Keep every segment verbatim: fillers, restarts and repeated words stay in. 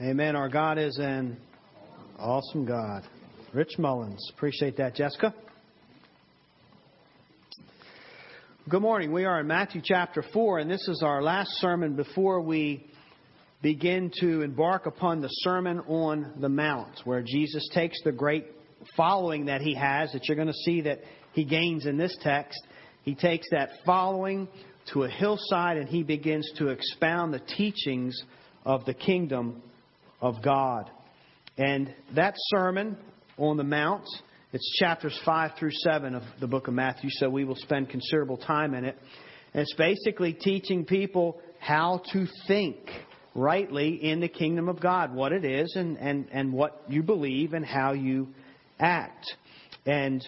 Amen. Our God is an awesome God. Rich Mullins. Appreciate that, Jessica. Good morning. We are in Matthew chapter four, and this is our last sermon before we begin to embark upon the Sermon on the Mount, where Jesus takes the great following that he has, that you're going to see that he gains in this text. He takes that following to a hillside, and he begins to expound the teachings of the kingdom of God. And that Sermon on the Mount, it's chapters five through seven of the book of Matthew, so we will spend considerable time in it. And it's basically teaching people how to think rightly in the kingdom of God, what it is and, and, and what you believe and how you act. And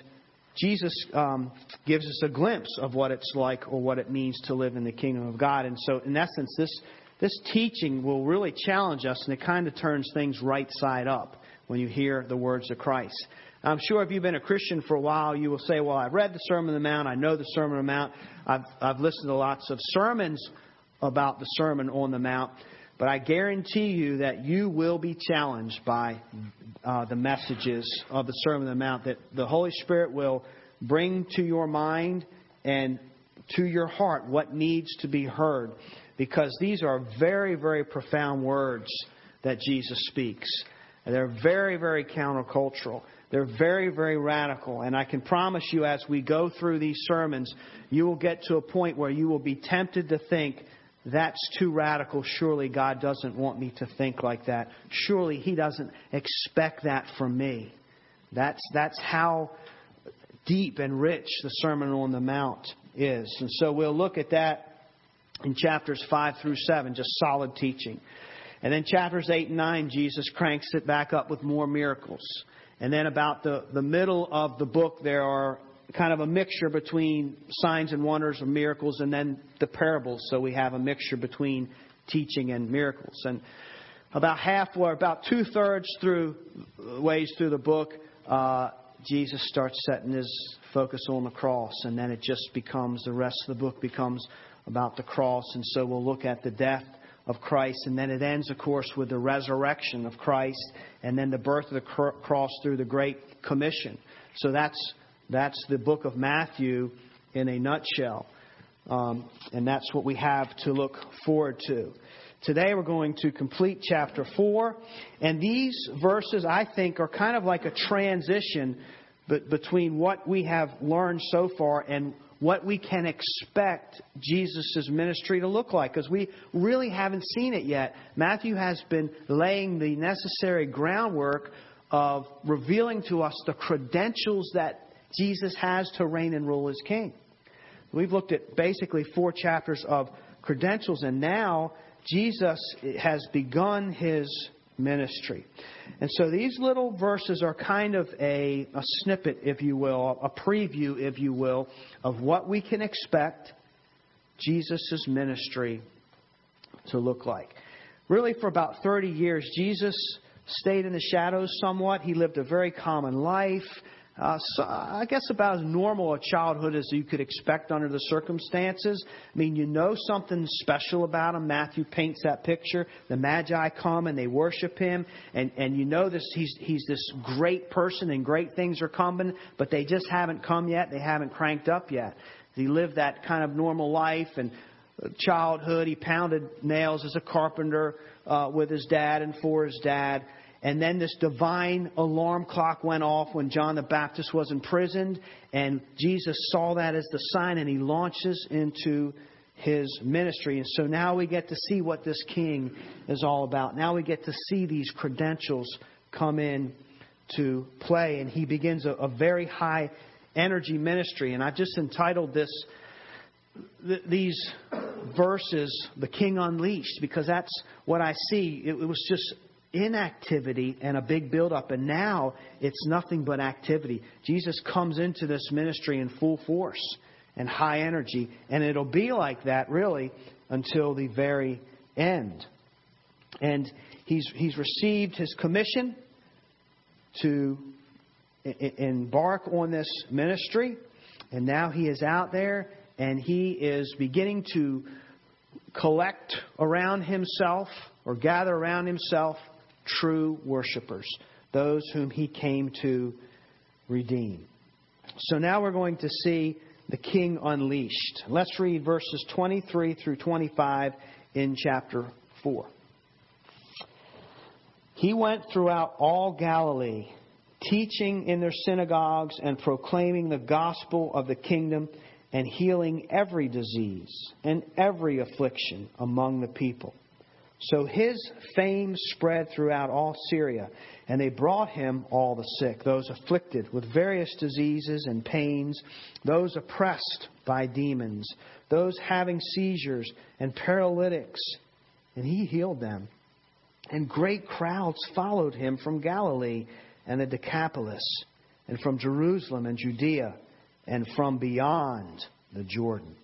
Jesus um, gives us a glimpse of what it's like or what it means to live in the kingdom of God. And so, in essence, this this teaching will really challenge us, and it kind of turns things right side up when you hear the words of Christ. I'm sure if you've been a Christian for a while, you will say, well, I've read the Sermon on the Mount. I know the Sermon on the Mount. I've, I've listened to lots of sermons about the Sermon on the Mount. But I guarantee you that you will be challenged by uh, the messages of the Sermon on the Mount, that the Holy Spirit will bring to your mind and to your heart what needs to be heard, because these are very, very profound words that Jesus speaks. They're very, very countercultural. They're very, very radical. And I can promise you, as we go through these sermons, you will get to a point where you will be tempted to think, that's too radical. Surely God doesn't want me to think like that. Surely He doesn't expect that from me. That's that's how deep and rich the Sermon on the Mount is. And so we'll look at that in chapters five through seven, just solid teaching. And then chapters eight and nine, Jesus cranks it back up with more miracles. And then about the, the middle of the book, there are kind of a mixture between signs and wonders and miracles and then the parables. So we have a mixture between teaching and miracles. And about half or about two thirds through ways through the book, uh, Jesus starts setting his focus on the cross. And then it just becomes, the rest of the book becomes about the cross. And so we'll look at the death of Christ. And then it ends, of course, with the resurrection of Christ and then the birth of the cr- cross through the Great Commission. So that's That's the book of Matthew in a nutshell. Um, and that's what we have to look forward to. Today we're going to complete chapter four. And these verses, I think, are kind of like a transition but between what we have learned so far and what we can expect Jesus' ministry to look like. Because we really haven't seen it yet. Matthew has been laying the necessary groundwork of revealing to us the credentials that Jesus has to reign and rule as king. We've looked at basically four chapters of credentials, and now Jesus has begun his ministry. And so these little verses are kind of a, a snippet, if you will, a preview, if you will, of what we can expect Jesus' ministry to look like. Really, for about thirty years, Jesus stayed in the shadows somewhat. He lived a very common life. Uh, so I guess about as normal a childhood as you could expect under the circumstances. I mean, you know something special about him. Matthew paints that picture. The Magi come and they worship him. And, and you know this, he's, he's this great person and great things are coming, but they just haven't come yet. They haven't cranked up yet. He lived that kind of normal life and childhood. He pounded nails as a carpenter uh, with his dad and for his dad. And then this divine alarm clock went off when John the Baptist was imprisoned. And Jesus saw that as the sign, and he launches into his ministry. And so now we get to see what this king is all about. Now we get to see these credentials come in to play. And he begins a, a very high energy ministry. And I've just entitled this, th- these verses, The King Unleashed, because that's what I see. It, it was just inactivity and a big buildup, and now it's nothing but activity. Jesus comes into this ministry in full force and high energy, and it'll be like that really until the very end. And he's he's received his commission to embark on this ministry, and now he is out there and he is beginning to collect around himself or gather around himself true worshipers, those whom he came to redeem. So now we're going to see the King unleashed. Let's read verses twenty-three through twenty-five in chapter four. He went throughout all Galilee, teaching in their synagogues and proclaiming the gospel of the kingdom and healing every disease and every affliction among the people. So his fame spread throughout all Syria, and they brought him all the sick, those afflicted with various diseases and pains, those oppressed by demons, those having seizures and paralytics, and he healed them. And great crowds followed him from Galilee and the Decapolis, and from Jerusalem and Judea, and from beyond the Jordan.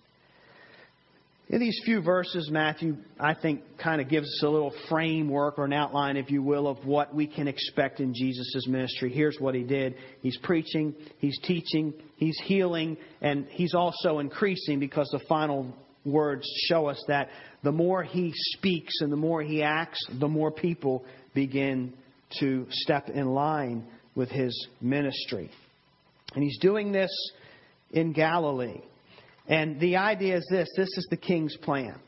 In these few verses, Matthew, I think, kind of gives us a little framework or an outline, if you will, of what we can expect in Jesus' ministry. Here's what he did. He's preaching, he's teaching, he's healing, and he's also increasing, because the final words show us that the more he speaks and the more he acts, the more people begin to step in line with his ministry. And he's doing this in Galilee. And the idea is this. This is the king's plan.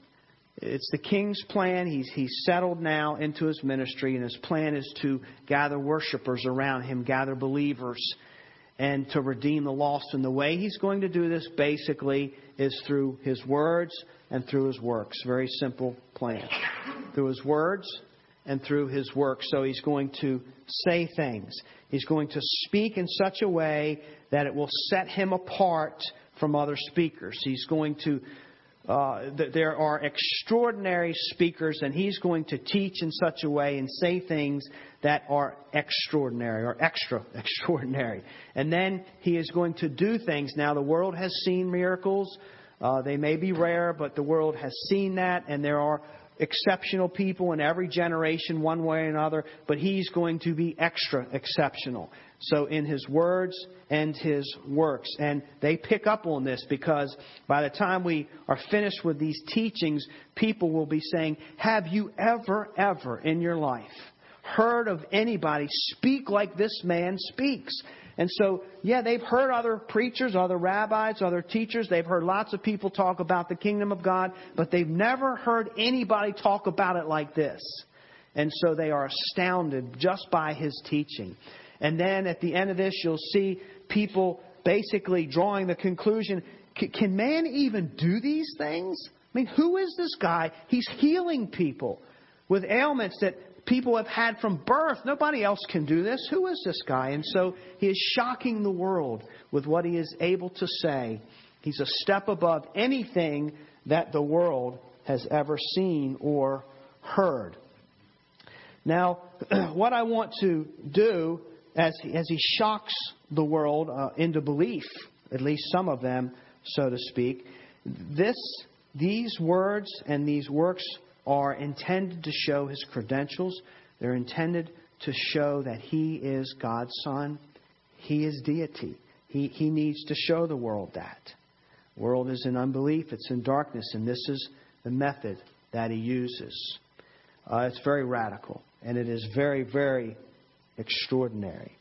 It's the king's plan. He's he's settled now into his ministry, and his plan is to gather worshipers around him, gather believers, and to redeem the lost. And the way he's going to do this basically is through his words and through his works. Very simple plan. Through his words and through his works. So he's going to say things. He's going to speak in such a way that it will set him apart from other speakers. He's going to, uh, th- there are extraordinary speakers, and he's going to teach in such a way and say things that are extraordinary or extra extraordinary. And then he is going to do things. Now, the world has seen miracles. Uh, they may be rare, but the world has seen that, and there are exceptional people in every generation, one way or another, but he's going to be extra exceptional. So in his words and his works. And they pick up on this, because by the time we are finished with these teachings, people will be saying, have you ever, ever in your life heard of anybody speak like this man speaks? And so, yeah, they've heard other preachers, other rabbis, other teachers. They've heard lots of people talk about the kingdom of God, but they've never heard anybody talk about it like this. And so they are astounded just by his teaching. And then at the end of this, you'll see people basically drawing the conclusion, can man even do these things? I mean, who is this guy? He's healing people with ailments that people have had from birth. Nobody else can do this. Who is this guy? And so he is shocking the world with what he is able to say. He's a step above anything that the world has ever seen or heard. Now, what I want to do as he, as he shocks the world uh, into belief, at least some of them, so to speak, this, these words and these works are intended to show his credentials. They're intended to show that he is God's Son. He is deity. He, he needs to show the world that. The world is in unbelief. It's in darkness. And this is the method that he uses. Uh, it's very radical. And it is very, very extraordinary.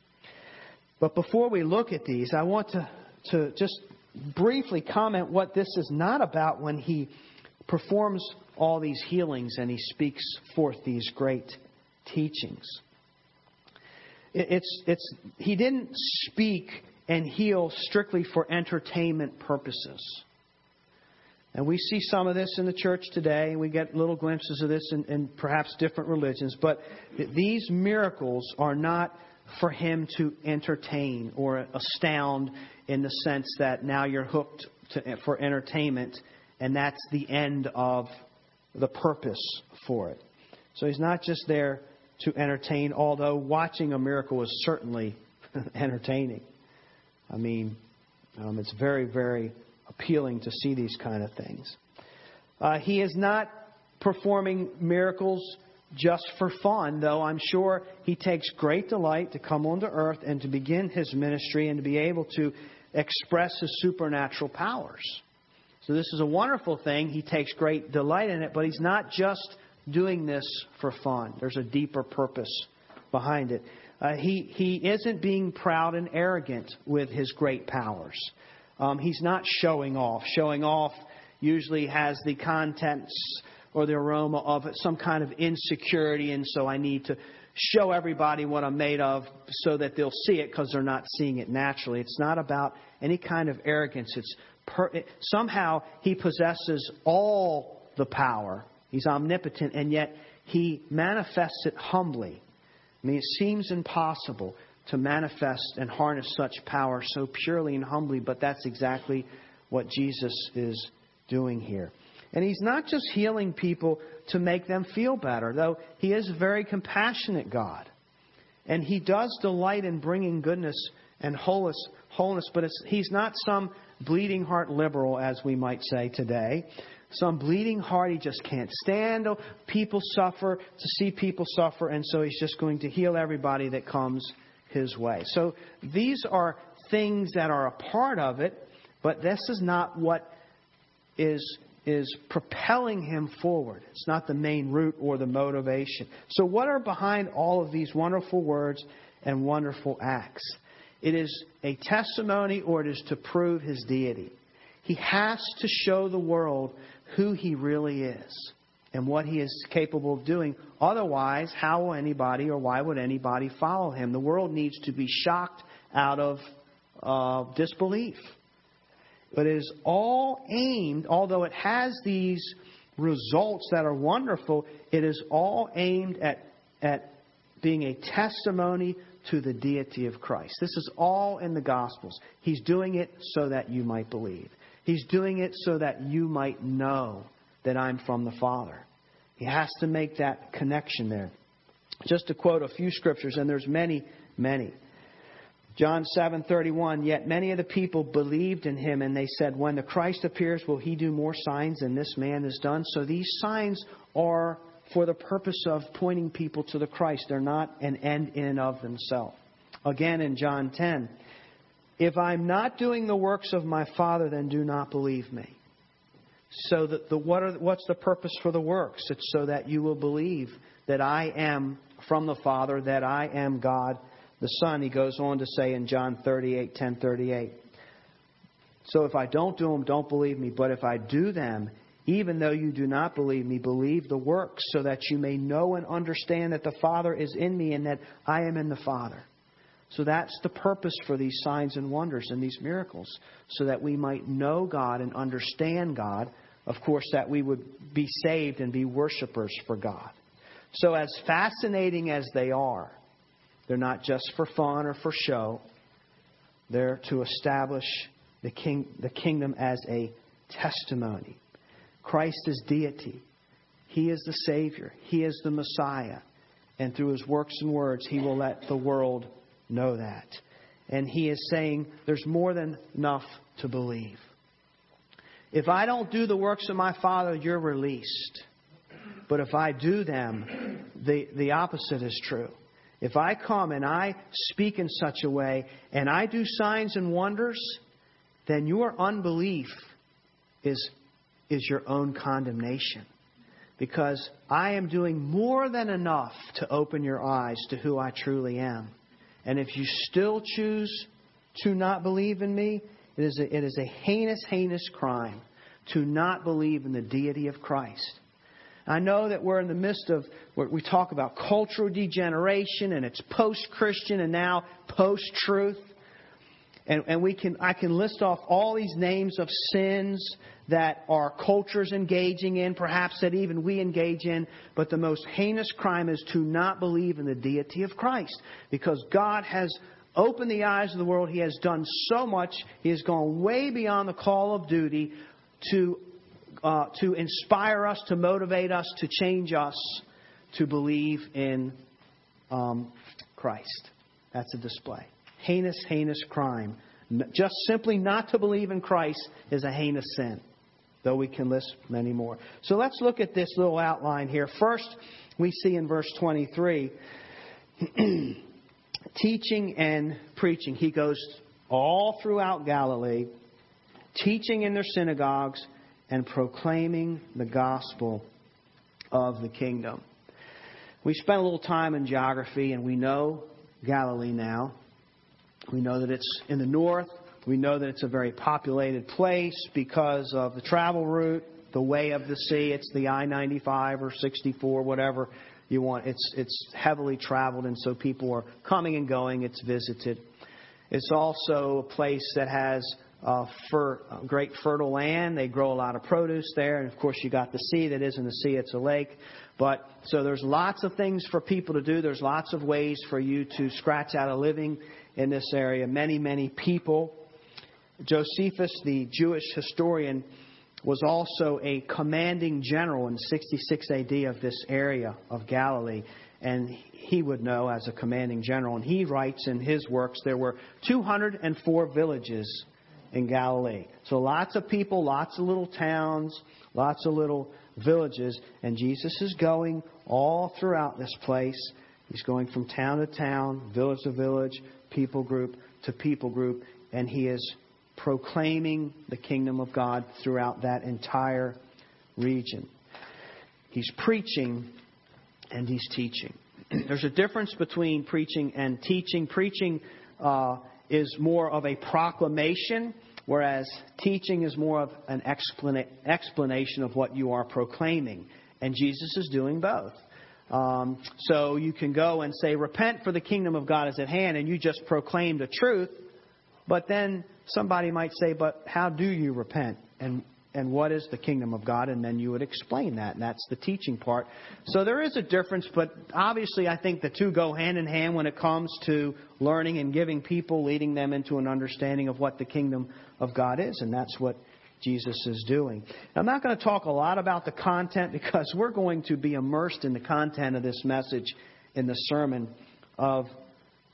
But before we look at these, I want to, to just briefly comment what this is not about when he performs all these healings and he speaks forth these great teachings. It's, it's, he didn't speak and heal strictly for entertainment purposes. And we see some of this in the church today, and we get little glimpses of this in, in perhaps different religions. But these miracles are not for him to entertain or astound in the sense that now you're hooked to, for entertainment, and that's the end of the purpose for it. So he's not just there to entertain, although watching a miracle is certainly entertaining. I mean, um, it's very, very appealing to see these kind of things. Uh, he is not performing miracles just for fun, though I'm sure he takes great delight to come onto earth and to begin his ministry and to be able to express his supernatural powers. So this is a wonderful thing. He takes great delight in it, but he's not just doing this for fun. There's a deeper purpose behind it. Uh, he, he isn't being proud and arrogant with his great powers. Um, he's not showing off. Showing off usually has the contents or the aroma of some kind of insecurity. And so I need to show everybody what I'm made of so that they'll see it because they're not seeing it naturally. It's not about any kind of arrogance. It's per, it, somehow he possesses all the power. He's omnipotent, and yet he manifests it humbly. I mean, it seems impossible to manifest and harness such power so purely and humbly, but that's exactly what Jesus is doing here. And he's not just healing people to make them feel better, though he is a very compassionate God. And he does delight in bringing goodness and wholeness, wholeness but it's, he's not some bleeding heart liberal, as we might say today. Some bleeding heart, he just can't stand people suffer, to see people suffer, and so he's just going to heal everybody that comes his way. So these are things that are a part of it, but this is not what is is propelling him forward. It's not the main root or the motivation. So what are behind all of these wonderful words and wonderful acts? It is a testimony, or it is to prove his deity. He has to show the world who he really is and what he is capable of doing. Otherwise, how will anybody or why would anybody follow him? The world needs to be shocked out of uh, disbelief. But it is all aimed, although it has these results that are wonderful, it is all aimed at, at being a testimony to the deity of Christ. This is all in the Gospels. He's doing it so that you might believe. He's doing it so that you might know that I'm from the Father. He has to make that connection there. Just to quote a few scriptures, and there's many, many. John seven thirty-one, yet many of the people believed in him, and they said, when the Christ appears, will he do more signs than this man has done? So these signs are for the purpose of pointing people to the Christ. They're not an end in and of themselves. Again, in John ten, if I'm not doing the works of my Father, then do not believe me. So that the what are what's the purpose for the works? It's so that you will believe that I am from the Father, that I am God the Son. He goes on to say in John thirty-eight, ten thirty-eight. So if I don't do them, don't believe me. But if I do them, even though you do not believe me, believe the works, so that you may know and understand that the Father is in me and that I am in the Father. So that's the purpose for these signs and wonders and these miracles, so that we might know God and understand God. Of course, that we would be saved and be worshipers for God. So as fascinating as they are, they're not just for fun or for show. They're to establish the king, the kingdom as a testimony. Christ is deity. He is the Savior. He is the Messiah. And through his works and words, he will let the world know that. And he is saying there's more than enough to believe. If I don't do the works of my Father, you're released. But if I do them, the, the opposite is true. If I come and I speak in such a way and I do signs and wonders, then your unbelief is is your own condemnation, because I am doing more than enough to open your eyes to who I truly am. And if you still choose to not believe in me, it is a, it is a heinous, heinous crime to not believe in the deity of Christ. I know that we're in the midst of where we talk about cultural degeneration, and it's post-Christian and now post-truth. And, and we can, I can list off all these names of sins that our culture's engaging in, perhaps that even we engage in. But the most heinous crime is to not believe in the deity of Christ, because God has opened the eyes of the world. He has done so much. He has gone way beyond the call of duty to uh, to inspire us, to motivate us, to change us, to believe in um, Christ. That's a display. Heinous, heinous crime. Just simply not to believe in Christ is a heinous sin, though we can list many more. So let's look at this little outline here. First, we see in verse twenty-three, teaching and preaching. He goes all throughout Galilee, teaching in their synagogues and proclaiming the gospel of the kingdom. We spent a little time in geography, and we know Galilee now. We know that it's in the north. We know that it's a very populated place because of the travel route, the way of the sea. It's the I ninety-five or sixty-four, whatever you want. It's it's heavily traveled, and so people are coming and going. It's visited. It's also a place that has uh, fer, great fertile land. They grow a lot of produce there. And, of course, you got the sea. That isn't a sea. It's a lake. But so there's lots of things for people to do. There's lots of ways for you to scratch out a living in this area. Many, many people. Josephus, the Jewish historian, was also a commanding general in sixty-six A D of this area of Galilee. And he would know as a commanding general. And he writes in his works, there were two hundred four villages in Galilee. So lots of people, lots of little towns, lots of little villages. And Jesus is going all throughout this place. He's going from town to town, village to village, people group to people group. And he is proclaiming the kingdom of God throughout that entire region. He's preaching and he's teaching. There's a difference between preaching and teaching. Preaching uh, is more of a proclamation, whereas teaching is more of an explana- explanation of what you are proclaiming. And Jesus is doing both. Um, so you can go and say, repent for the kingdom of God is at hand, and you just proclaim the truth. But then somebody might say, but how do you repent? And and what is the kingdom of God? And then you would explain that. And that's the teaching part. So there is a difference. But obviously, I think the two go hand in hand when it comes to learning and giving people, leading them into an understanding of what the kingdom of God is. And that's what Jesus is doing. Now, I'm not going to talk a lot about the content because we're going to be immersed in the content of this message in the Sermon of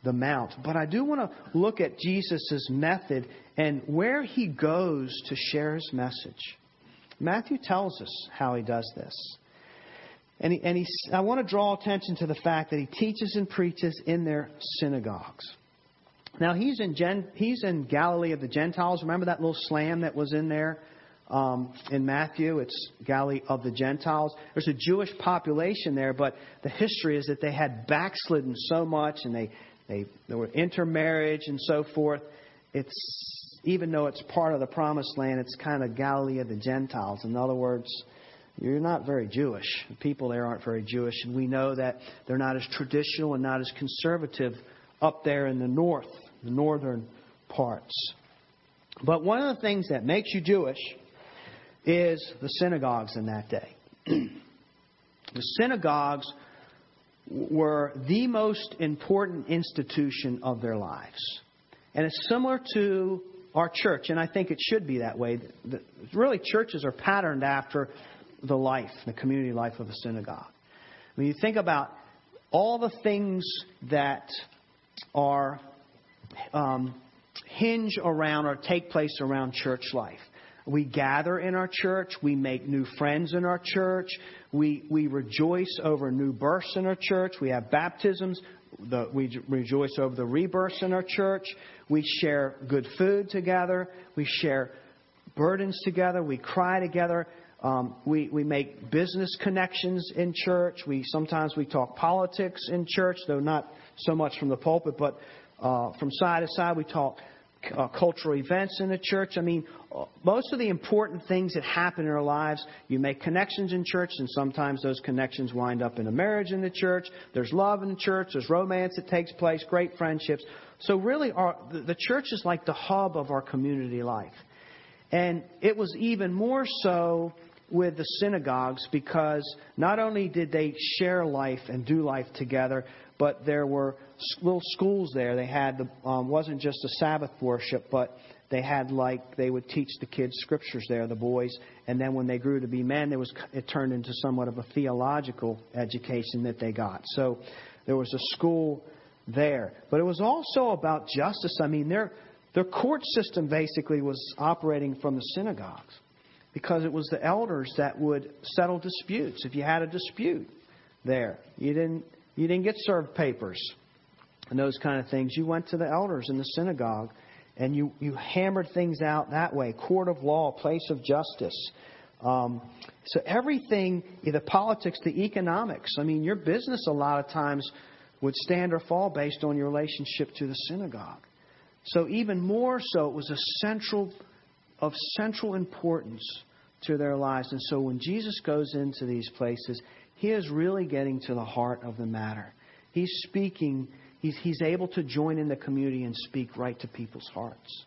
the Mount. But I do want to look at Jesus' method and where he goes to share his message. Matthew tells us how he does this. And, he, and he, I want to draw attention to the fact that he teaches and preaches in their synagogues. Now, he's in, Gen, he's in Galilee of the Gentiles. Remember that little slam that was in there um, in Matthew? It's Galilee of the Gentiles. There's a Jewish population there, but the history is that they had backslidden so much and they They, there were intermarriage and so forth. It's even though it's part of the Promised Land, it's kind of Galilee of the Gentiles. In other words, you're not very Jewish. The people there aren't very Jewish. And we know that they're not as traditional and not as conservative up there in the north, the northern parts. But one of the things that makes you Jewish is the synagogues in that day. The synagogues were the most important institution of their lives. And it's similar to our church, and I think it should be that way. The, really, churches are patterned after the life, the community life of a synagogue. When you think about all the things that are um, hinge around or take place around church life. We gather in our church. We make new friends in our church. We we rejoice over new births in our church. We have baptisms. The, we rejoice over the rebirths in our church. We share good food together. We share burdens together. We cry together. Um, we, we make business connections in church. We sometimes we talk politics in church, though not so much from the pulpit, but uh, from side to side we talk Uh, cultural events in the church. I mean, most of the important things that happen in our lives, you make connections in church, and sometimes those connections wind up in a marriage in the church. There's love in the church. There's romance that takes place, great friendships. So really, our, the church is like the hub of our community life. And it was even more so with the synagogues because not only did they share life and do life together, but there were little schools there. They had the um, wasn't just a Sabbath worship, but they had like they would teach the kids scriptures there, the boys. And then when they grew to be men, there was it turned into somewhat of a theological education that they got. So there was a school there, but it was also about justice. I mean, their their court system basically was operating from the synagogues because it was the elders that would settle disputes. If you had a dispute there, you didn't. You didn't get served papers and those kind of things. You went to the elders in the synagogue and you, you hammered things out that way. Court of law, place of justice. Um, so everything, the politics, the economics, I mean, your business a lot of times would stand or fall based on your relationship to the synagogue. So even more so, it was a central of central importance to their lives. And so when Jesus goes into these places, he is really getting to the heart of the matter. He's speaking. He's, he's able to join in the community and speak right to people's hearts.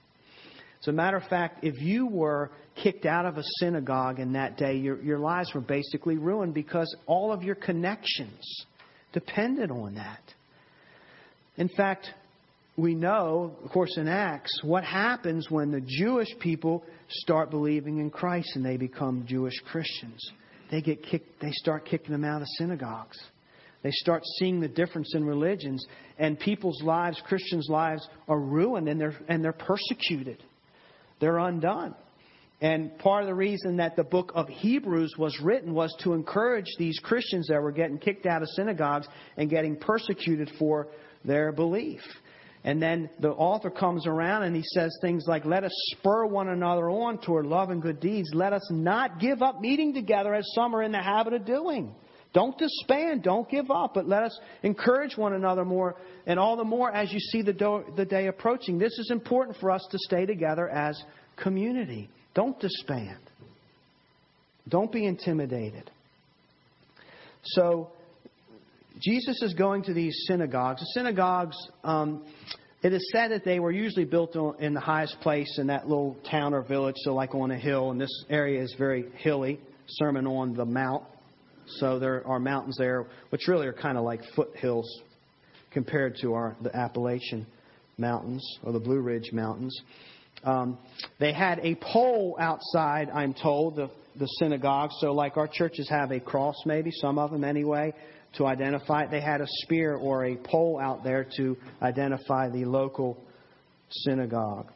As a matter of fact, if you were kicked out of a synagogue in that day, your, your lives were basically ruined because all of your connections depended on that. In fact, we know, of course, in Acts, what happens when the Jewish people start believing in Christ and they become Jewish Christians. They get kicked. They start kicking them out of synagogues. They start seeing the difference in religions, and people's lives, Christians' lives, are ruined, and they're and they're persecuted. They're undone. And part of the reason that the book of Hebrews was written was to encourage these Christians that were getting kicked out of synagogues and getting persecuted for their belief. And then the author comes around and he says things like, let us spur one another on toward love and good deeds. Let us not give up meeting together as some are in the habit of doing. Don't disband. Don't give up. But let us encourage one another more, and all the more as you see the, do- the day approaching. This is important for us to stay together as community. Don't disband. Don't be intimidated. So Jesus is going to these synagogues. The synagogues, um, it is said that they were usually built in the highest place in that little town or village, so like on a hill. And this area is very hilly. Sermon on the Mount. So there are mountains there, which really are kind of like foothills compared to our the Appalachian Mountains or the Blue Ridge Mountains. Um, they had a pole outside, I'm told, the, the synagogue. So like our churches have a cross, maybe, some of them anyway, to identify it. They had a spear or a pole out there to identify the local synagogue.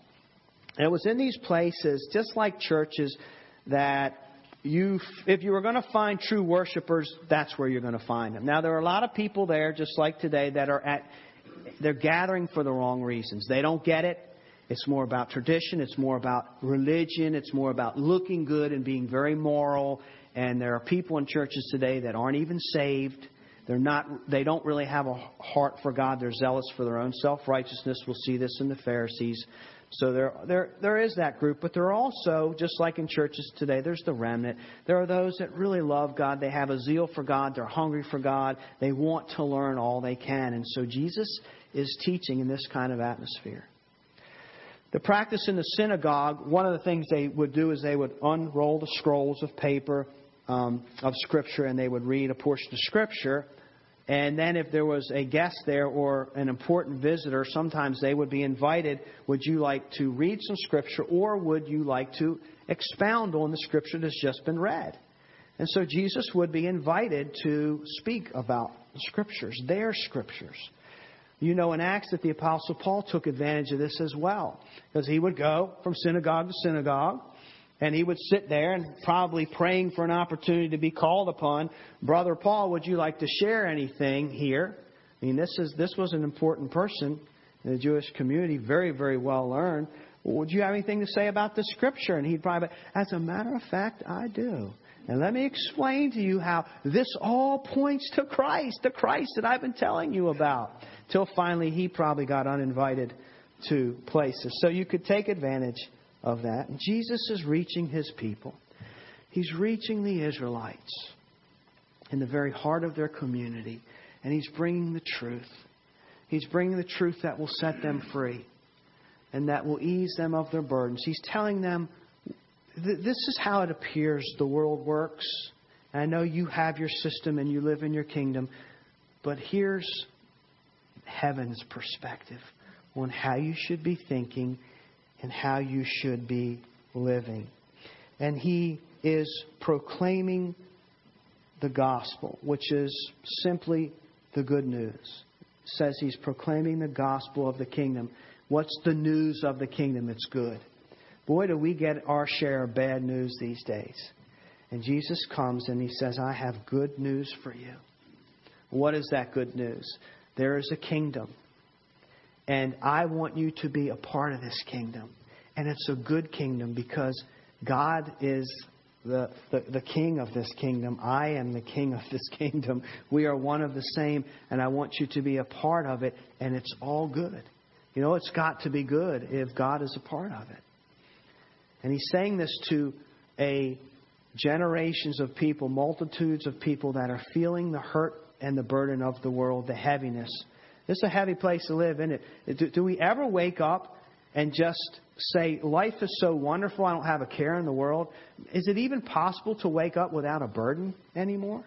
And it was in these places, just like churches, that You, if you were going to find true worshipers, that's where you're going to find them. Now, there are a lot of people there, just like today, that are at, they're gathering for the wrong reasons. They don't get it. It's more about tradition. It's more about religion. It's more about looking good and being very moral. And there are people in churches today that aren't even saved. They're not, they don't really have a heart for God. They're zealous for their own self-righteousness. We'll see this in the Pharisees. So there, there, there is that group, but there are also, just like in churches today, there's the remnant. There are those that really love God. They have a zeal for God. They're hungry for God. They want to learn all they can. And so Jesus is teaching in this kind of atmosphere. The practice in the synagogue, one of the things they would do is they would unroll the scrolls of paper um, of Scripture, and they would read a portion of Scripture. And then if there was a guest there or an important visitor, sometimes they would be invited, would you like to read some Scripture, or would you like to expound on the Scripture that's just been read? And so Jesus would be invited to speak about the Scriptures, their Scriptures. You know in Acts that the Apostle Paul took advantage of this as well, because he would go from synagogue to synagogue. And he would sit there and probably praying for an opportunity to be called upon. Brother Paul, would you like to share anything here? I mean, this is this was an important person in the Jewish community, very, very well learned. Would you have anything to say about the Scripture? And he'd probably, as a matter of fact, I do. And let me explain to you how this all points to Christ, the Christ that I've been telling you about. Till finally he probably got uninvited to places. So you could take advantage of that. And Jesus is reaching his people. He's reaching the Israelites in the very heart of their community. And he's bringing the truth. He's bringing the truth that will set them free and that will ease them of their burdens. He's telling them, this is how it appears the world works. And I know you have your system and you live in your kingdom, but here's heaven's perspective on how you should be thinking and how you should be living. And he is proclaiming the gospel, which is simply the good news. It says he's proclaiming the gospel of the kingdom. What's the news of the kingdom? It's good. Boy, do we get our share of bad news these days. And Jesus comes and he says, I have good news for you. What is that good news? There is a kingdom. And I want you to be a part of this kingdom. And it's a good kingdom because God is the, the, the king of this kingdom. I am the king of this kingdom. We are one of the same, and I want you to be a part of it, and it's all good. You know, it's got to be good if God is a part of it. And he's saying this to a generations of people, multitudes of people that are feeling the hurt and the burden of the world, the heaviness. It's a heavy place to live, isn't it? Do, do we ever wake up and just say, life is so wonderful, I don't have a care in the world? Is it even possible to wake up without a burden anymore?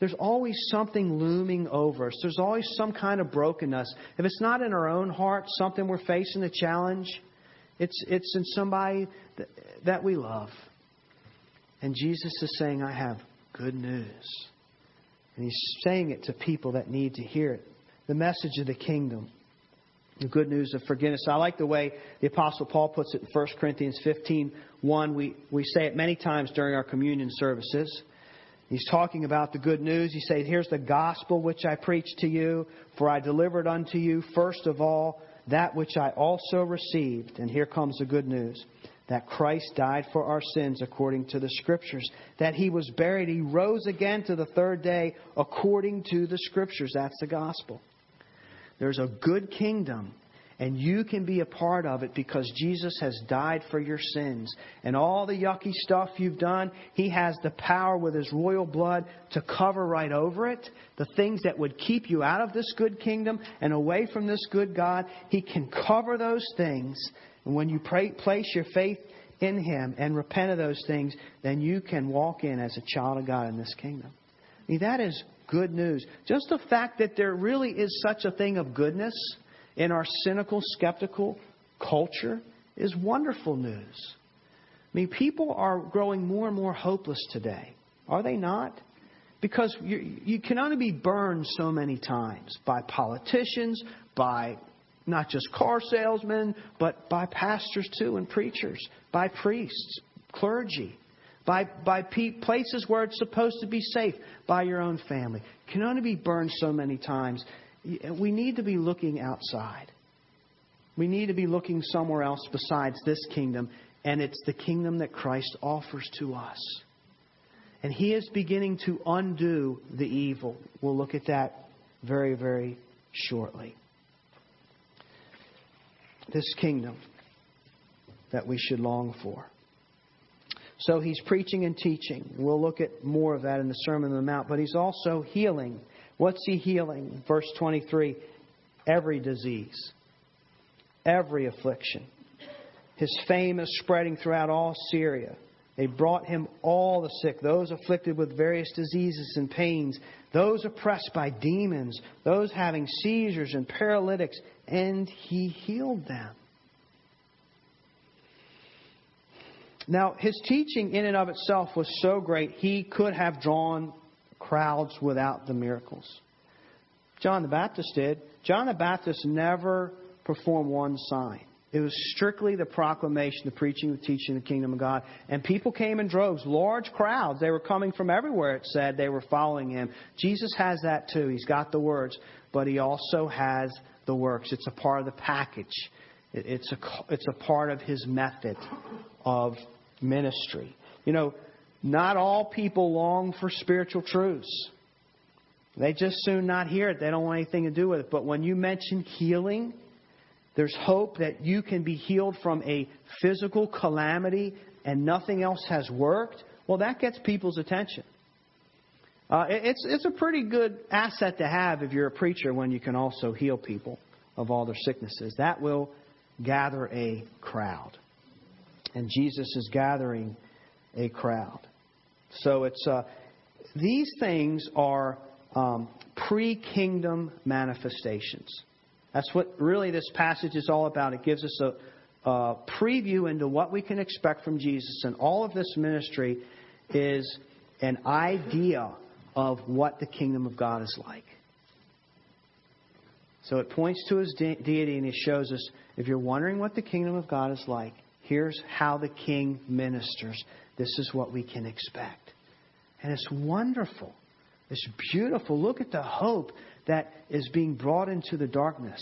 There's always something looming over us. There's always some kind of brokenness. If it's not in our own heart, something we're facing a challenge, it's it's in somebody th- that we love. And Jesus is saying, I have good news. And he's saying it to people that need to hear it. The message of the kingdom. The good news of forgiveness. I like the way the Apostle Paul puts it in First Corinthians fifteen one. We, we say it many times during our communion services. He's talking about the good news. He says, here's the gospel which I preached to you, for I delivered unto you first of all that which I also received. And here comes the good news. That Christ died for our sins according to the Scriptures. That He was buried. He rose again to the third day according to the Scriptures. That's the gospel. There's a good kingdom, and you can be a part of it because Jesus has died for your sins. And all the yucky stuff you've done, He has the power with His royal blood to cover right over it. The things that would keep you out of this good kingdom and away from this good God, He can cover those things. And when you pray, place your faith in Him and repent of those things, then you can walk in as a child of God in this kingdom. I mean, that is good news. Just the fact that there really is such a thing of goodness in our cynical, skeptical culture is wonderful news. I mean, people are growing more and more hopeless today. Are they not? Because you, you can only be burned so many times by politicians, by not just car salesmen, but by pastors too and preachers, by priests, clergy, by by pe- places where it's supposed to be safe, by your own family. You can only be burned so many times. We need to be looking outside. We need to be looking somewhere else besides this kingdom, and it's the kingdom that Christ offers to us. And He is beginning to undo the evil. We'll look at that very, very shortly. This kingdom that we should long for. So He's preaching and teaching. We'll look at more of that in the Sermon on the Mount. But He's also healing. What's He healing? Verse twenty-three, every disease, every affliction. His fame is spreading throughout all Syria. They brought Him all the sick, those afflicted with various diseases and pains, those oppressed by demons, those having seizures and paralytics, and He healed them. Now, His teaching in and of itself was so great, He could have drawn crowds without the miracles. John the Baptist did. John the Baptist never performed one sign. It was strictly the proclamation, the preaching, the teaching of the kingdom of God. And people came in droves, large crowds. They were coming from everywhere, it said. They were following Him. Jesus has that too. He's got the words, but He also has the works. It's a part of the package. It's a, it's a part of His method of ministry. You know, not all people long for spiritual truths. They just soon not hear it. They don't want anything to do with it. But when you mention healing, there's hope that you can be healed from a physical calamity and nothing else has worked. Well, that gets people's attention. Uh, it's it's a pretty good asset to have if you're a preacher when you can also heal people of all their sicknesses. That will gather a crowd. And Jesus is gathering a crowd. So it's uh, these things are um, pre-kingdom manifestations. That's what really this passage is all about. It gives us a, a preview into what we can expect from Jesus. And all of this ministry is an idea of what the kingdom of God is like. So it points to His de- deity and He shows us, if you're wondering what the kingdom of God is like, here's how the King ministers. This is what we can expect. And it's wonderful. It's beautiful. Look at the hope that is being brought into the darkness,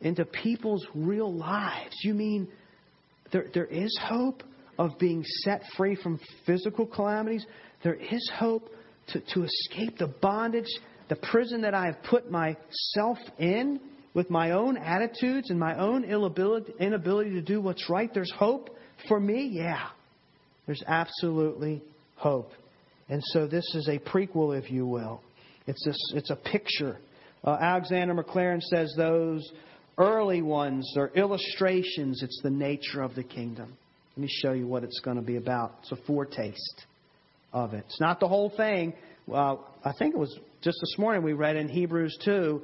into people's real lives. You mean there there is hope? of being set free from physical calamities, there is hope to, to escape the bondage, the prison that I have put myself in with my own attitudes and my own inability to do what's right. There's hope for me? Yeah. There's absolutely hope. And so this is a prequel, if you will. It's a, it's a picture. Uh, Alexander McLaren says those early ones are illustrations. It's the nature of the kingdom. Let me show you what it's going to be about. It's a foretaste of it. It's not the whole thing. Well, I think it was just this morning we read in Hebrews two,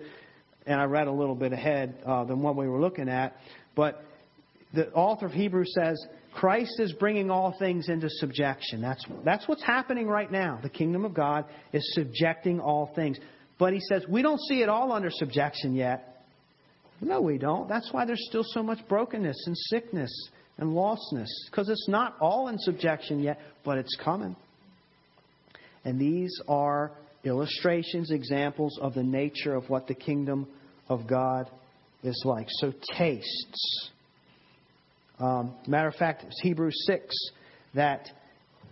and I read a little bit ahead uh, than what we were looking at. But the author of Hebrews says, Christ is bringing all things into subjection. That's that's what's happening right now. The kingdom of God is subjecting all things. But he says, we don't see it all under subjection yet. No, we don't. That's why there's still so much brokenness and sickness and lostness. Because it's not all in subjection yet, but it's coming. And these are illustrations, examples of the nature of what the kingdom of God is like. So tastes. Um, matter of fact, it's Hebrews six that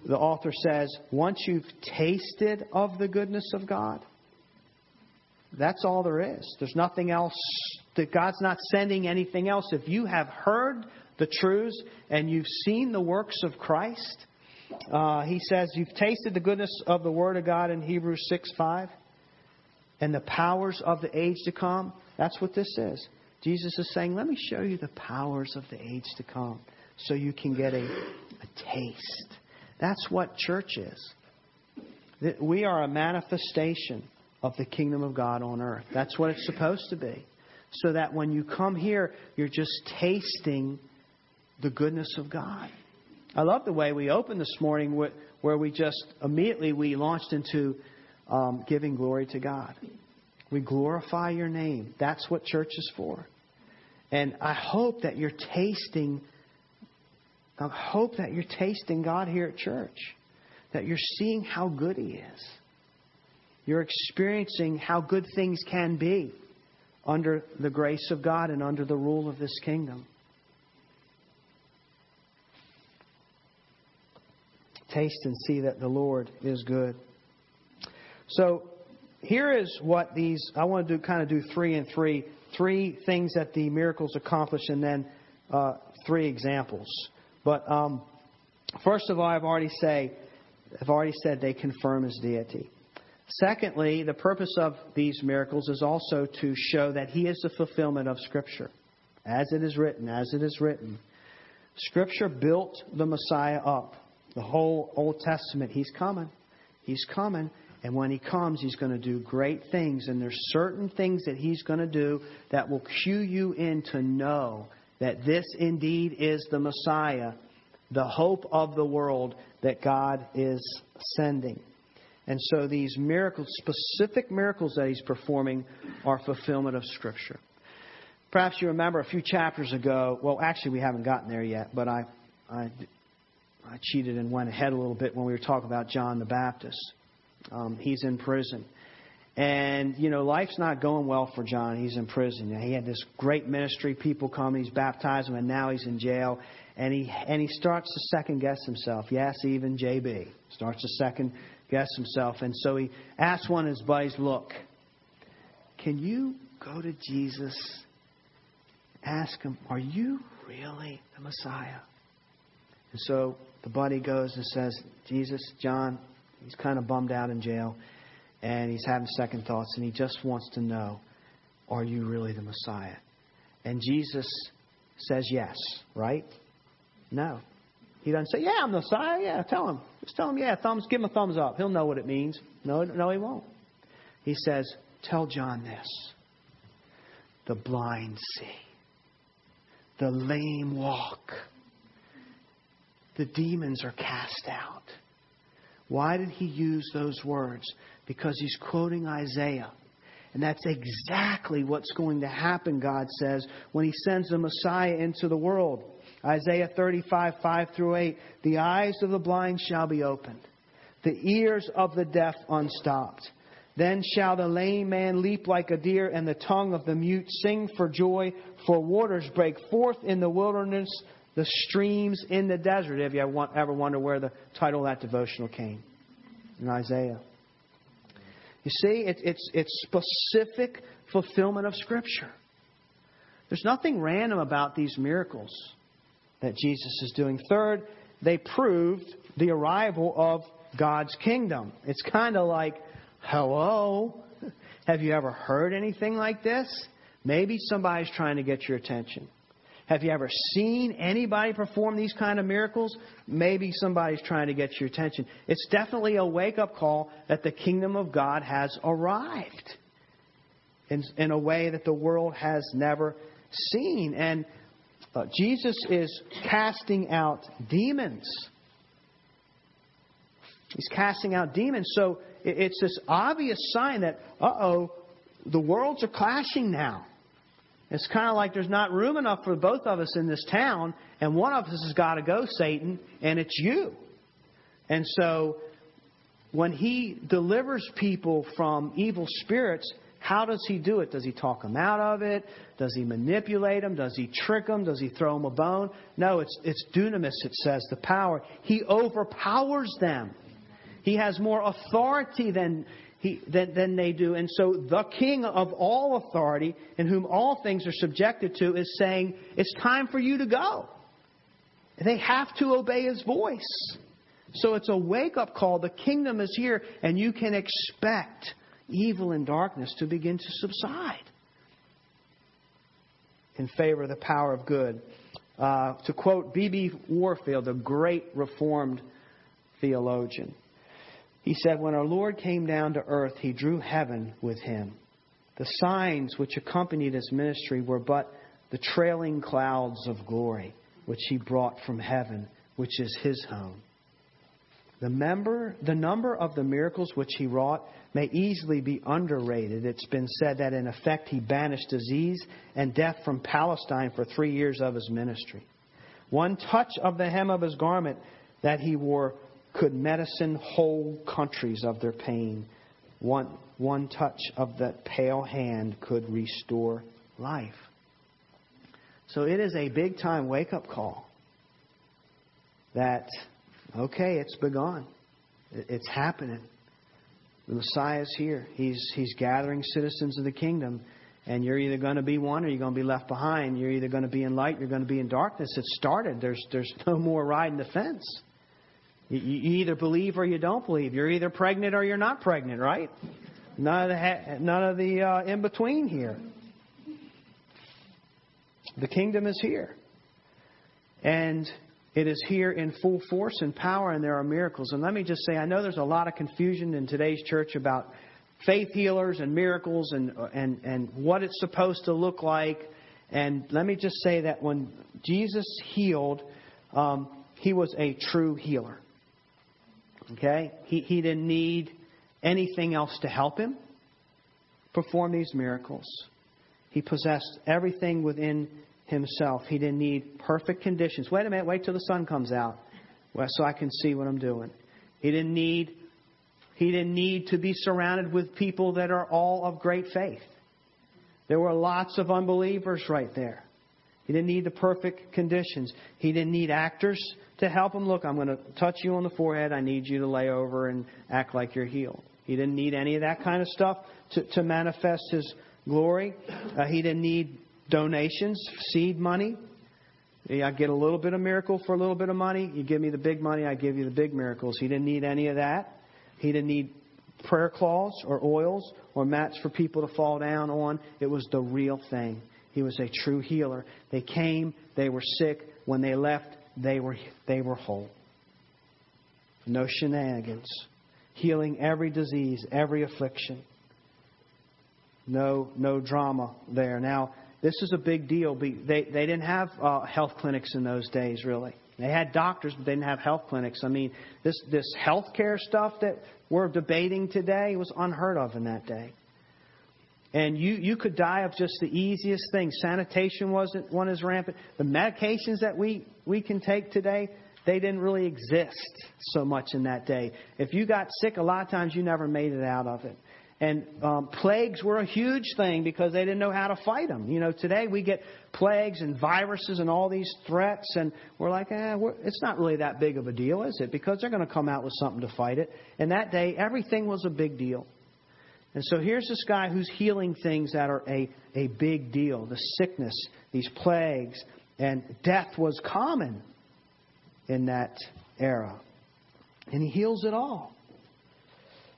the author says, once you've tasted of the goodness of God, that's all there is. There's nothing else. That God's not sending anything else. If you have heard the truths and you've seen the works of Christ, uh, he says you've tasted the goodness of the Word of God in Hebrews six five and the powers of the age to come. That's what this is. Jesus is saying, let me show you the powers of the age to come so you can get a, a taste. That's what church is. We are a manifestation of the kingdom of God on earth. That's what it's supposed to be. So that when you come here, you're just tasting the goodness of God. I love the way we opened this morning with, where we just immediately we launched into um, giving glory to God. We glorify your name. That's what church is for. And I hope that you're tasting, I hope that you're tasting God here at church. That you're seeing how good He is. You're experiencing how good things can be under the grace of God and under the rule of this kingdom. Taste and see that the Lord is good. So, here is what these, I want to do, kind of do three and three. Three things that the miracles accomplish and then uh, three examples. But um, first of all, I've already, say, I've already said they confirm His deity. Secondly, the purpose of these miracles is also to show that He is the fulfillment of Scripture. As it is written, as it is written. Scripture built the Messiah up. The whole Old Testament, He's coming. He's coming. And when He comes, He's going to do great things. And there's certain things that He's going to do that will cue you in to know that this indeed is the Messiah, the hope of the world that God is sending. And so these miracles, specific miracles that He's performing are fulfillment of Scripture. Perhaps you remember a few chapters ago. Well, actually, we haven't gotten there yet, but I, I, I cheated and went ahead a little bit when we were talking about John the Baptist. Um, he's in prison. And, you know, life's not going well for John. He's in prison. Now, he had this great ministry. People come. He's baptized him. And now he's in jail. And he and he starts to second guess himself. Yes, even J B starts to second guess himself. And so he asks one of his buddies, look, can you go to Jesus? Ask him, are you really the Messiah? And so the buddy goes and says, Jesus, John, he's kind of bummed out in jail, and he's having second thoughts, and he just wants to know, are you really the Messiah? And Jesus says yes, right? No. He doesn't say, yeah, I'm the Messiah. Yeah, tell him. Just tell him, yeah, thumbs, give him a thumbs up. He'll know what it means. No, no, he won't. He says, tell John this. The blind see. The lame walk. The demons are cast out. Why did he use those words? Because he's quoting Isaiah. And that's exactly what's going to happen, God says, when He sends the Messiah into the world. Isaiah thirty-five, five through eight. The eyes of the blind shall be opened. The ears of the deaf unstopped. Then shall the lame man leap like a deer, and the tongue of the mute sing for joy. For waters break forth in the wilderness. The streams in the desert, if you ever wonder where the title of that devotional came, in Isaiah. You see, it, it's, it's specific fulfillment of Scripture. There's nothing random about these miracles that Jesus is doing. Third, they proved the arrival of God's kingdom. It's kind of like, hello, have you ever heard anything like this? Maybe somebody's trying to get your attention. Have you ever seen anybody perform these kind of miracles? Maybe somebody's trying to get your attention. It's definitely a wake-up call that the kingdom of God has arrived in, in a way that the world has never seen. And uh, Jesus is casting out demons. He's casting out demons. So it, it's this obvious sign that, uh-oh, the worlds are clashing now. It's kind of like there's not room enough for both of us in this town, and one of us has got to go, Satan, and it's you. And so when he delivers people from evil spirits, how does he do it? Does he talk them out of it? Does he manipulate them? Does he trick them? Does he throw them a bone? No, it's it's dunamis, it says, the power. He overpowers them. He has more authority than... He, than, than they do. And so the King of all authority, in whom all things are subjected to, is saying, it's time for you to go. They have to obey His voice. So it's a wake-up call. The kingdom is here, and you can expect evil and darkness to begin to subside in favor of the power of good. Uh, to quote B B Warfield, a great Reformed theologian, he said, when our Lord came down to earth, He drew heaven with Him. The signs which accompanied His ministry were but the trailing clouds of glory, which He brought from heaven, which is His home. The, member, the number of the miracles which He wrought may easily be underrated. It's been said that in effect He banished disease and death from Palestine for three years of His ministry. One touch of the hem of His garment that He wore could medicine whole countries of their pain. One, one touch of that pale hand could restore life. So it is a big-time wake-up call that, okay, it's begun. It's happening. The Messiah is here. He's, he's gathering citizens of the kingdom, and you're either going to be one or you're going to be left behind. You're either going to be in light or you're going to be in darkness. It started. There's, there's no more riding the fence. You either believe or you don't believe. You're either pregnant or you're not pregnant, right? None of the, ha- none of the uh, in-between here. The kingdom is here. And it is here in full force and power, and there are miracles. And let me just say, I know there's a lot of confusion in today's church about faith healers and miracles and and, and what it's supposed to look like. And let me just say that when Jesus healed, um, He was a true healer. Okay? He, he didn't need anything else to help Him perform these miracles. He possessed everything within Himself. He didn't need perfect conditions. Wait a minute, wait till the sun comes out so I can see what I'm doing. He didn't need, he didn't need to be surrounded with people that are all of great faith. There were lots of unbelievers right there. He didn't need the perfect conditions. He didn't need actors to help Him. Look, I'm going to touch you on the forehead. I need you to lay over and act like you're healed. He didn't need any of that kind of stuff to, to manifest His glory. Uh, he didn't need donations, seed money. I get a little bit of miracle for a little bit of money. You give me the big money, I give you the big miracles. He didn't need any of that. He didn't need prayer cloths or oils or mats for people to fall down on. It was the real thing. He was a true healer. They came, they were sick. When they left, they were they were whole. No shenanigans. Healing every disease, every affliction. No no drama there. Now, this is a big deal. They, they didn't have uh, health clinics in those days, really. They had doctors, but they didn't have health clinics. I mean, this, this health care stuff that we're debating today was unheard of in that day. And you, you could die of just the easiest thing. Sanitation wasn't one as rampant. The medications that we, we can take today, they didn't really exist so much in that day. If you got sick, a lot of times you never made it out of it. And um, plagues were a huge thing because they didn't know how to fight them. You know, today we get plagues and viruses and all these threats, and we're like, eh, we're, it's not really that big of a deal, is it? Because they're going to come out with something to fight it. And that day, everything was a big deal. And so here's this guy who's healing things that are a, a big deal. The sickness, these plagues, and death was common in that era. And he heals it all.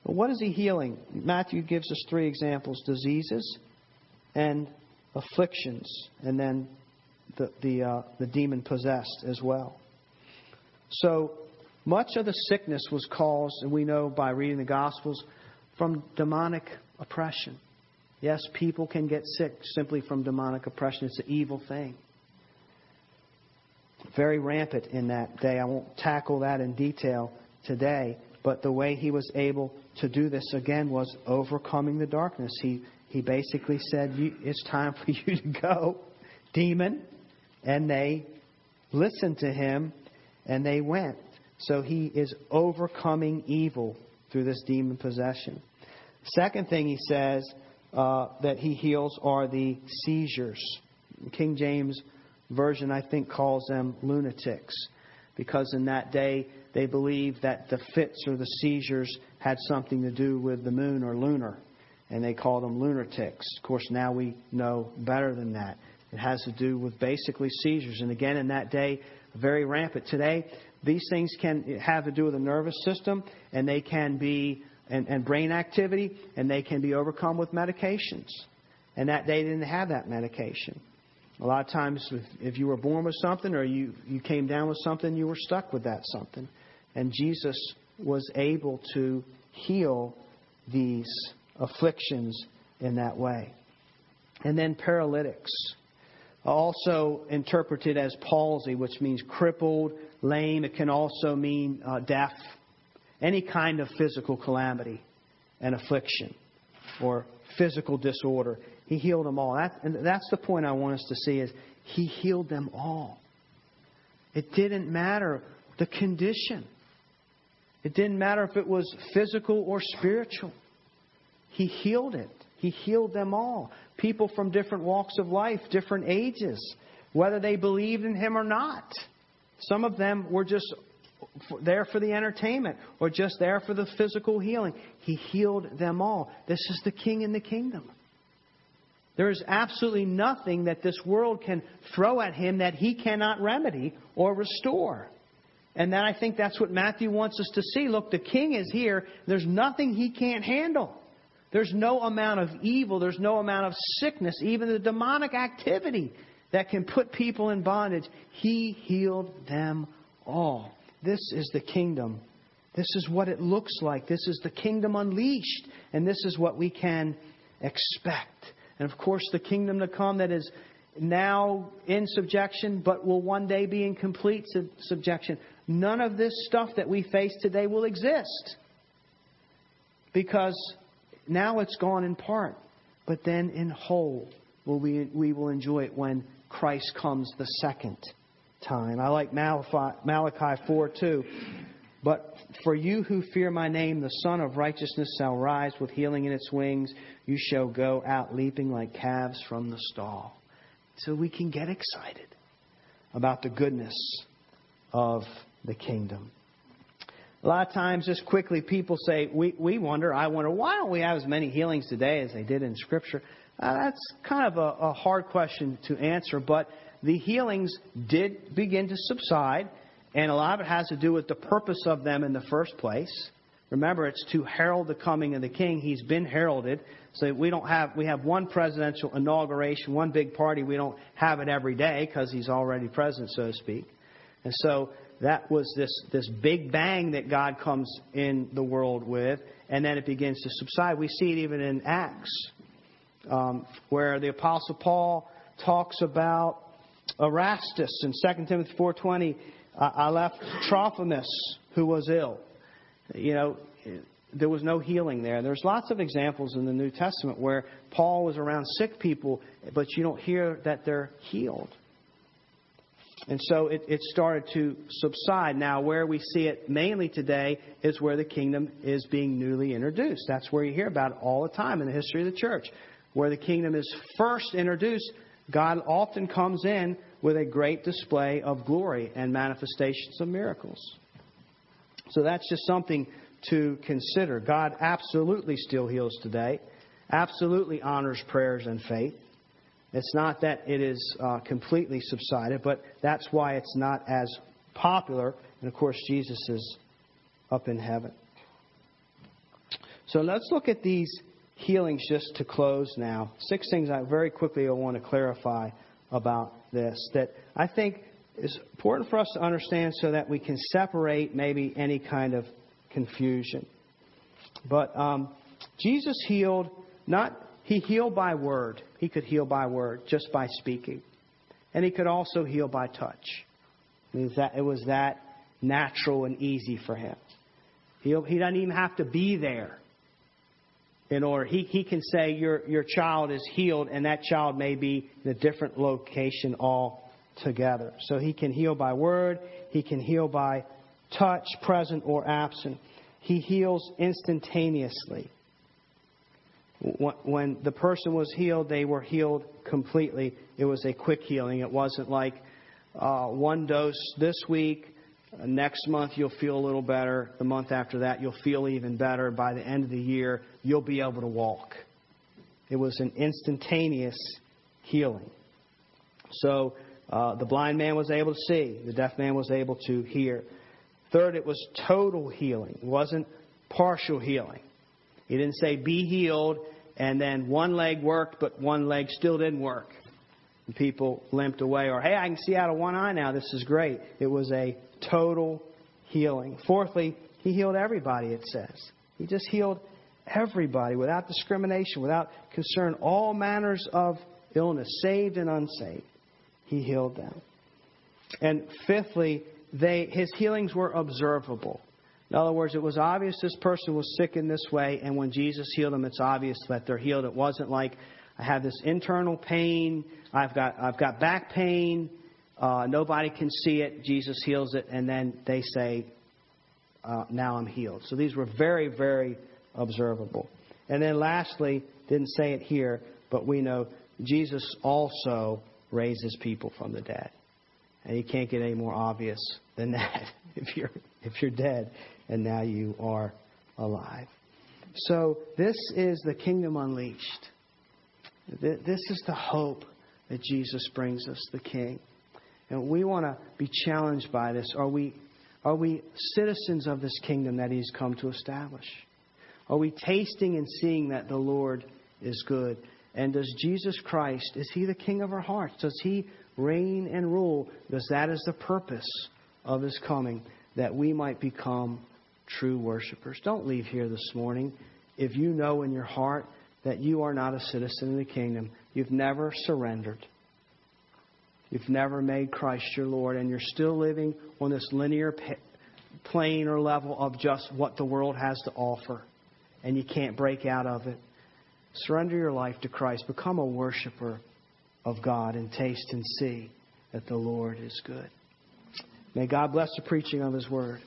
But what is he healing? Matthew gives us three examples: diseases and afflictions, and then the the, uh, the demon possessed as well. So much of the sickness was caused, and we know by reading the Gospels, from demonic oppression. Yes, people can get sick simply from demonic oppression. It's an evil thing. Very rampant in that day. I won't tackle that in detail today. But the way he was able to do this, again, was overcoming the darkness. He he basically said, you, it's time for you to go, demon. And they listened to him, and they went. So he is overcoming evil through this demon possession. Second thing he says uh, that he heals are the seizures. King James Version, I think, calls them lunatics, because in that day, they believed that the fits or the seizures had something to do with the moon or lunar, and they called them lunatics. Of course, now we know better than that. It has to do with basically seizures. And again, in that day, very rampant. Today, these things can have to do with the nervous system, and they can be, and, and brain activity, and they can be overcome with medications. And that day, they didn't have that medication. A lot of times, if you were born with something or you, you came down with something, you were stuck with that something. And Jesus was able to heal these afflictions in that way. And then paralytics, also interpreted as palsy, which means crippled, lame. It can also mean uh, deaf. Any kind of physical calamity and affliction or physical disorder. He healed them all. That, and that's the point I want us to see, is he healed them all. It didn't matter the condition. It didn't matter if it was physical or spiritual. He healed it. He healed them all. People from different walks of life, different ages, whether they believed in him or not. Some of them were just there for the entertainment or just there for the physical healing. He healed them all. This is the King in the kingdom. There is absolutely nothing that this world can throw at him that he cannot remedy or restore. And then I think that's what Matthew wants us to see. Look, the King is here. There's nothing he can't handle. There's no amount of evil. There's no amount of sickness, even the demonic activity that can put people in bondage. He healed them all. This is the kingdom. This is what it looks like. This is the kingdom unleashed. And this is what we can expect. And, of course, the kingdom to come that is now in subjection but will one day be in complete subjection. None of this stuff that we face today will exist, because now it's gone in part. But then in whole will we, we will enjoy it when Christ comes the second time. I like Malachi, Malachi four two. But for you who fear my name, the Son of Righteousness shall rise with healing in its wings. You shall go out leaping like calves from the stall. So we can get excited about the goodness of the kingdom. A lot of times, just quickly, people say, we, we wonder, I wonder, why don't we have as many healings today as they did in Scripture? Uh, that's kind of a, a hard question to answer, but the healings did begin to subside. And a lot of it has to do with the purpose of them in the first place. Remember, it's to herald the coming of the King. He's been heralded. So we don't have, we have one presidential inauguration, one big party. We don't have it every day because he's already president, so to speak. And so that was this, this big bang that God comes in the world with. And then it begins to subside. We see it even in Acts, um, where the Apostle Paul talks about Erastus in Second Timothy four twenty. I left Trophimus, who was ill. You know, there was no healing there. There's lots of examples in the New Testament where Paul was around sick people, but you don't hear that they're healed. And so it, it started to subside. Now, where we see it mainly today is where the kingdom is being newly introduced. That's where you hear about it all the time in the history of the church. Where the kingdom is first introduced, God often comes in with a great display of glory and manifestations of miracles. So that's just something to consider. God absolutely still heals today, absolutely honors prayers and faith. It's not that it is uh, completely subsided, but that's why it's not as popular. And, of course, Jesus is up in heaven. So let's look at these healings just to close now. Six things I very quickly want to clarify about this that I think is important for us to understand so that we can separate maybe any kind of confusion. But um, Jesus healed not... He healed by word. He could heal by word, just by speaking. And he could also heal by touch. It was that, it was that natural and easy for him. He, he doesn't even have to be there. In order, he, he can say your, your child is healed, and that child may be in a different location altogether. So he can heal by word. He can heal by touch, present or absent. He heals instantaneously. When the person was healed, they were healed completely. It was a quick healing. It wasn't like uh, one dose this week. Next month, you'll feel a little better. The month after that, you'll feel even better. By the end of the year, you'll be able to walk. It was an instantaneous healing. So uh, the blind man was able to see. The deaf man was able to hear. Third, it was total healing. It wasn't partial healing. He didn't say be healed and then one leg worked, but one leg still didn't work. And people limped away. Or, hey, I can see out of one eye now. This is great. It was a total healing. Fourthly, he healed everybody, it says. He just healed everybody without discrimination, without concern. All manners of illness, saved and unsaved. He healed them. And fifthly, they his healings were observable. In other words, it was obvious this person was sick in this way, and when Jesus healed them, it's obvious that they're healed. It wasn't like, I have this internal pain, I've got I've got back pain, uh, nobody can see it, Jesus heals it, and then they say, uh, now I'm healed. So these were very, very observable. And then lastly, didn't say it here, but we know Jesus also raises people from the dead. And you can't get any more obvious than that if you're if you're dead and now you are alive. So this is the kingdom unleashed. This is the hope that Jesus brings us, the King. And we want to be challenged by this. Are we are we citizens of this kingdom that he's come to establish? Are we tasting and seeing that the Lord is good? And does Jesus Christ, is he the King of our hearts? Does he reign and rule? Because that is the purpose of his coming, that we might become true worshipers. Don't leave here this morning if you know in your heart that you are not a citizen of the kingdom. You've never surrendered. You've never made Christ your Lord, and you're still living on this linear plane or level of just what the world has to offer, and you can't break out of it. Surrender your life to Christ. Become a worshiper of God and taste and see that the Lord is good. May God bless the preaching of his word.